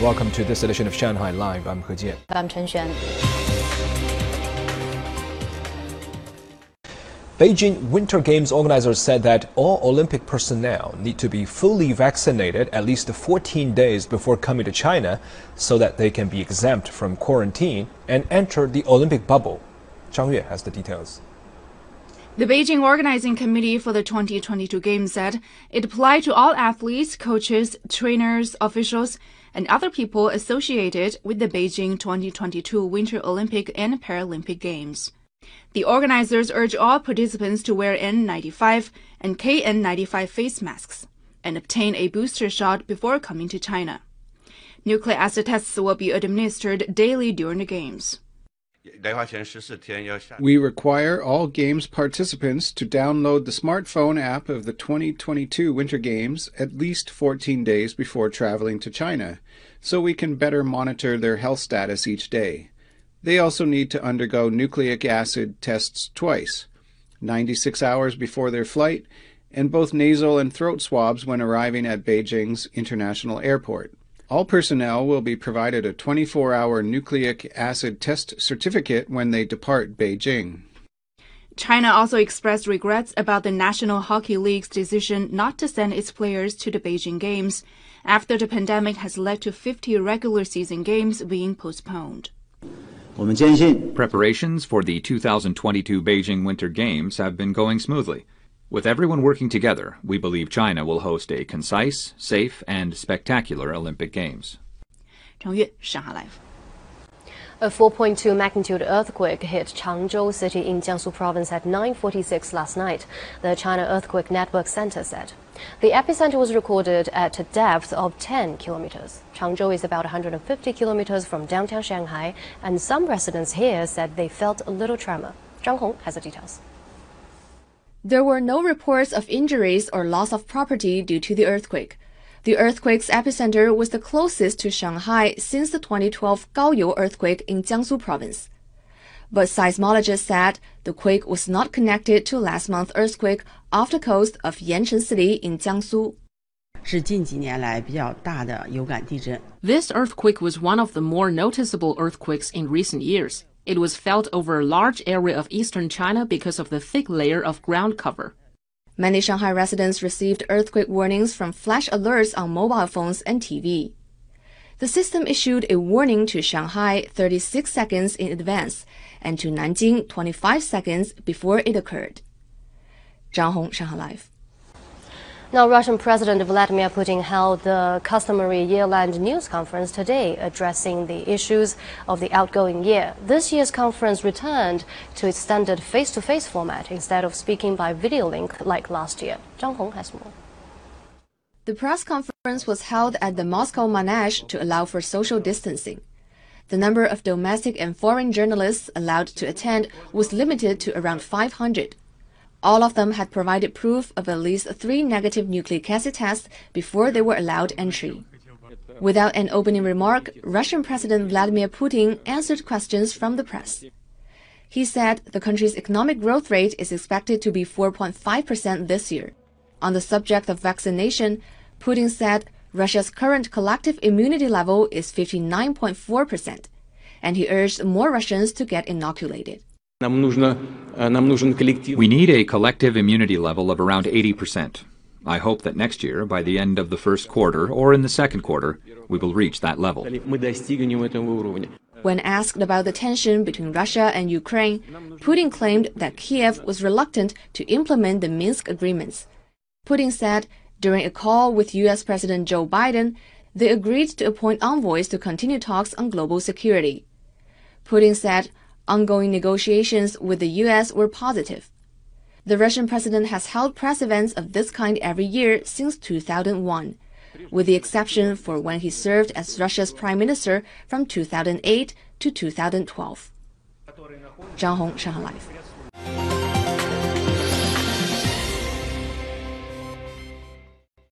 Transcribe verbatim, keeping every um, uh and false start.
Welcome to this edition of Shanghai Live. I'm He Jian. I'm Chen Xian. Beijing Winter Games organizers said that all Olympic personnel need to be fully vaccinated at least fourteen days before coming to China so that they can be exempt from quarantine and enter the Olympic bubble. Zhang Yue has the details. The Beijing Organizing Committee for the twenty twenty-two Games said it applied to all athletes, coaches, trainers, officials, and other people associated with the Beijing twenty twenty-two Winter Olympic and Paralympic Games. The organizers urge all participants to wear N ninety-five and K N ninety-five face masks and obtain a booster shot before coming to China. Nucleic acid tests will be administered daily during the Games. We require all Games participants to download the smartphone app of the twenty twenty-two Winter Games at least fourteen days before traveling to China, so we can better monitor their health status each day. They also need to undergo nucleic acid tests twice, ninety-six hours before their flight, and both nasal and throat swabs when arriving at Beijing's International Airport. All personnel will be provided a twenty-four hour nucleic acid test certificate when they depart Beijing. China also expressed regrets about the National Hockey League's decision not to send its players to the Beijing Games after the pandemic has led to fifty regular season games being postponed. Preparations for the two thousand twenty-two Beijing Winter Games have been going smoothly. With everyone working together, we believe China will host a concise, safe, and spectacular Olympic Games. Chang Yu, Shanghai Live. A four point two magnitude earthquake hit Changzhou City in Jiangsu province at nine forty-six last night, the China Earthquake Network Center said. The epicenter was recorded at a depth of ten kilometers. Changzhou is about one hundred fifty kilometers from downtown Shanghai, and some residents here said they felt a little tremor. Zhang Hong has the details. There were no reports of injuries or loss of property due to the earthquake. The earthquake's epicenter was the closest to Shanghai since the twenty twelve Gaoyou earthquake in Jiangsu province. But seismologists said the quake was not connected to last month's earthquake off the coast of Yancheng City in Jiangsu. This earthquake was one of the more noticeable earthquakes in recent years. It was felt over a large area of eastern China because of the thick layer of ground cover. Many Shanghai residents received earthquake warnings from flash alerts on mobile phones and T V. The system issued a warning to Shanghai thirty-six seconds in advance and to Nanjing twenty-five seconds before it occurred. Zhang Hong, Shanghai Live. Now, Russian President Vladimir Putin held the customary year-end news conference today, addressing the issues of the outgoing year. This year's conference returned to its standard face-to-face format instead of speaking by video link like last year. Zhang Hong has more. The press conference was held at the Moscow Manege to allow for social distancing. The number of domestic and foreign journalists allowed to attend was limited to around five hundred. All of them had provided proof of at least three negative nucleic acid tests before they were allowed entry. Without an opening remark, Russian President Vladimir Putin answered questions from the press. He said the country's economic growth rate is expected to be four point five percent this year. On the subject of vaccination, Putin said Russia's current collective immunity level is fifty-nine point four percent, and he urged more Russians to get inoculated. We need a collective immunity level of around eighty percent. I hope that next year, by the end of the first quarter or in the second quarter, we will reach that level. When asked about the tension between Russia and Ukraine, Putin claimed that Kiev was reluctant to implement the Minsk agreements. Putin said during a call with U S President Joe Biden, they agreed to appoint envoys to continue talks on global security. Putin said ongoing negotiations with the U S were positive. The Russian president has held press events of this kind every year since two thousand one, with the exception for when he served as Russia's prime minister from two thousand eight to two thousand twelve. Zhang Hong, Shanghai Life.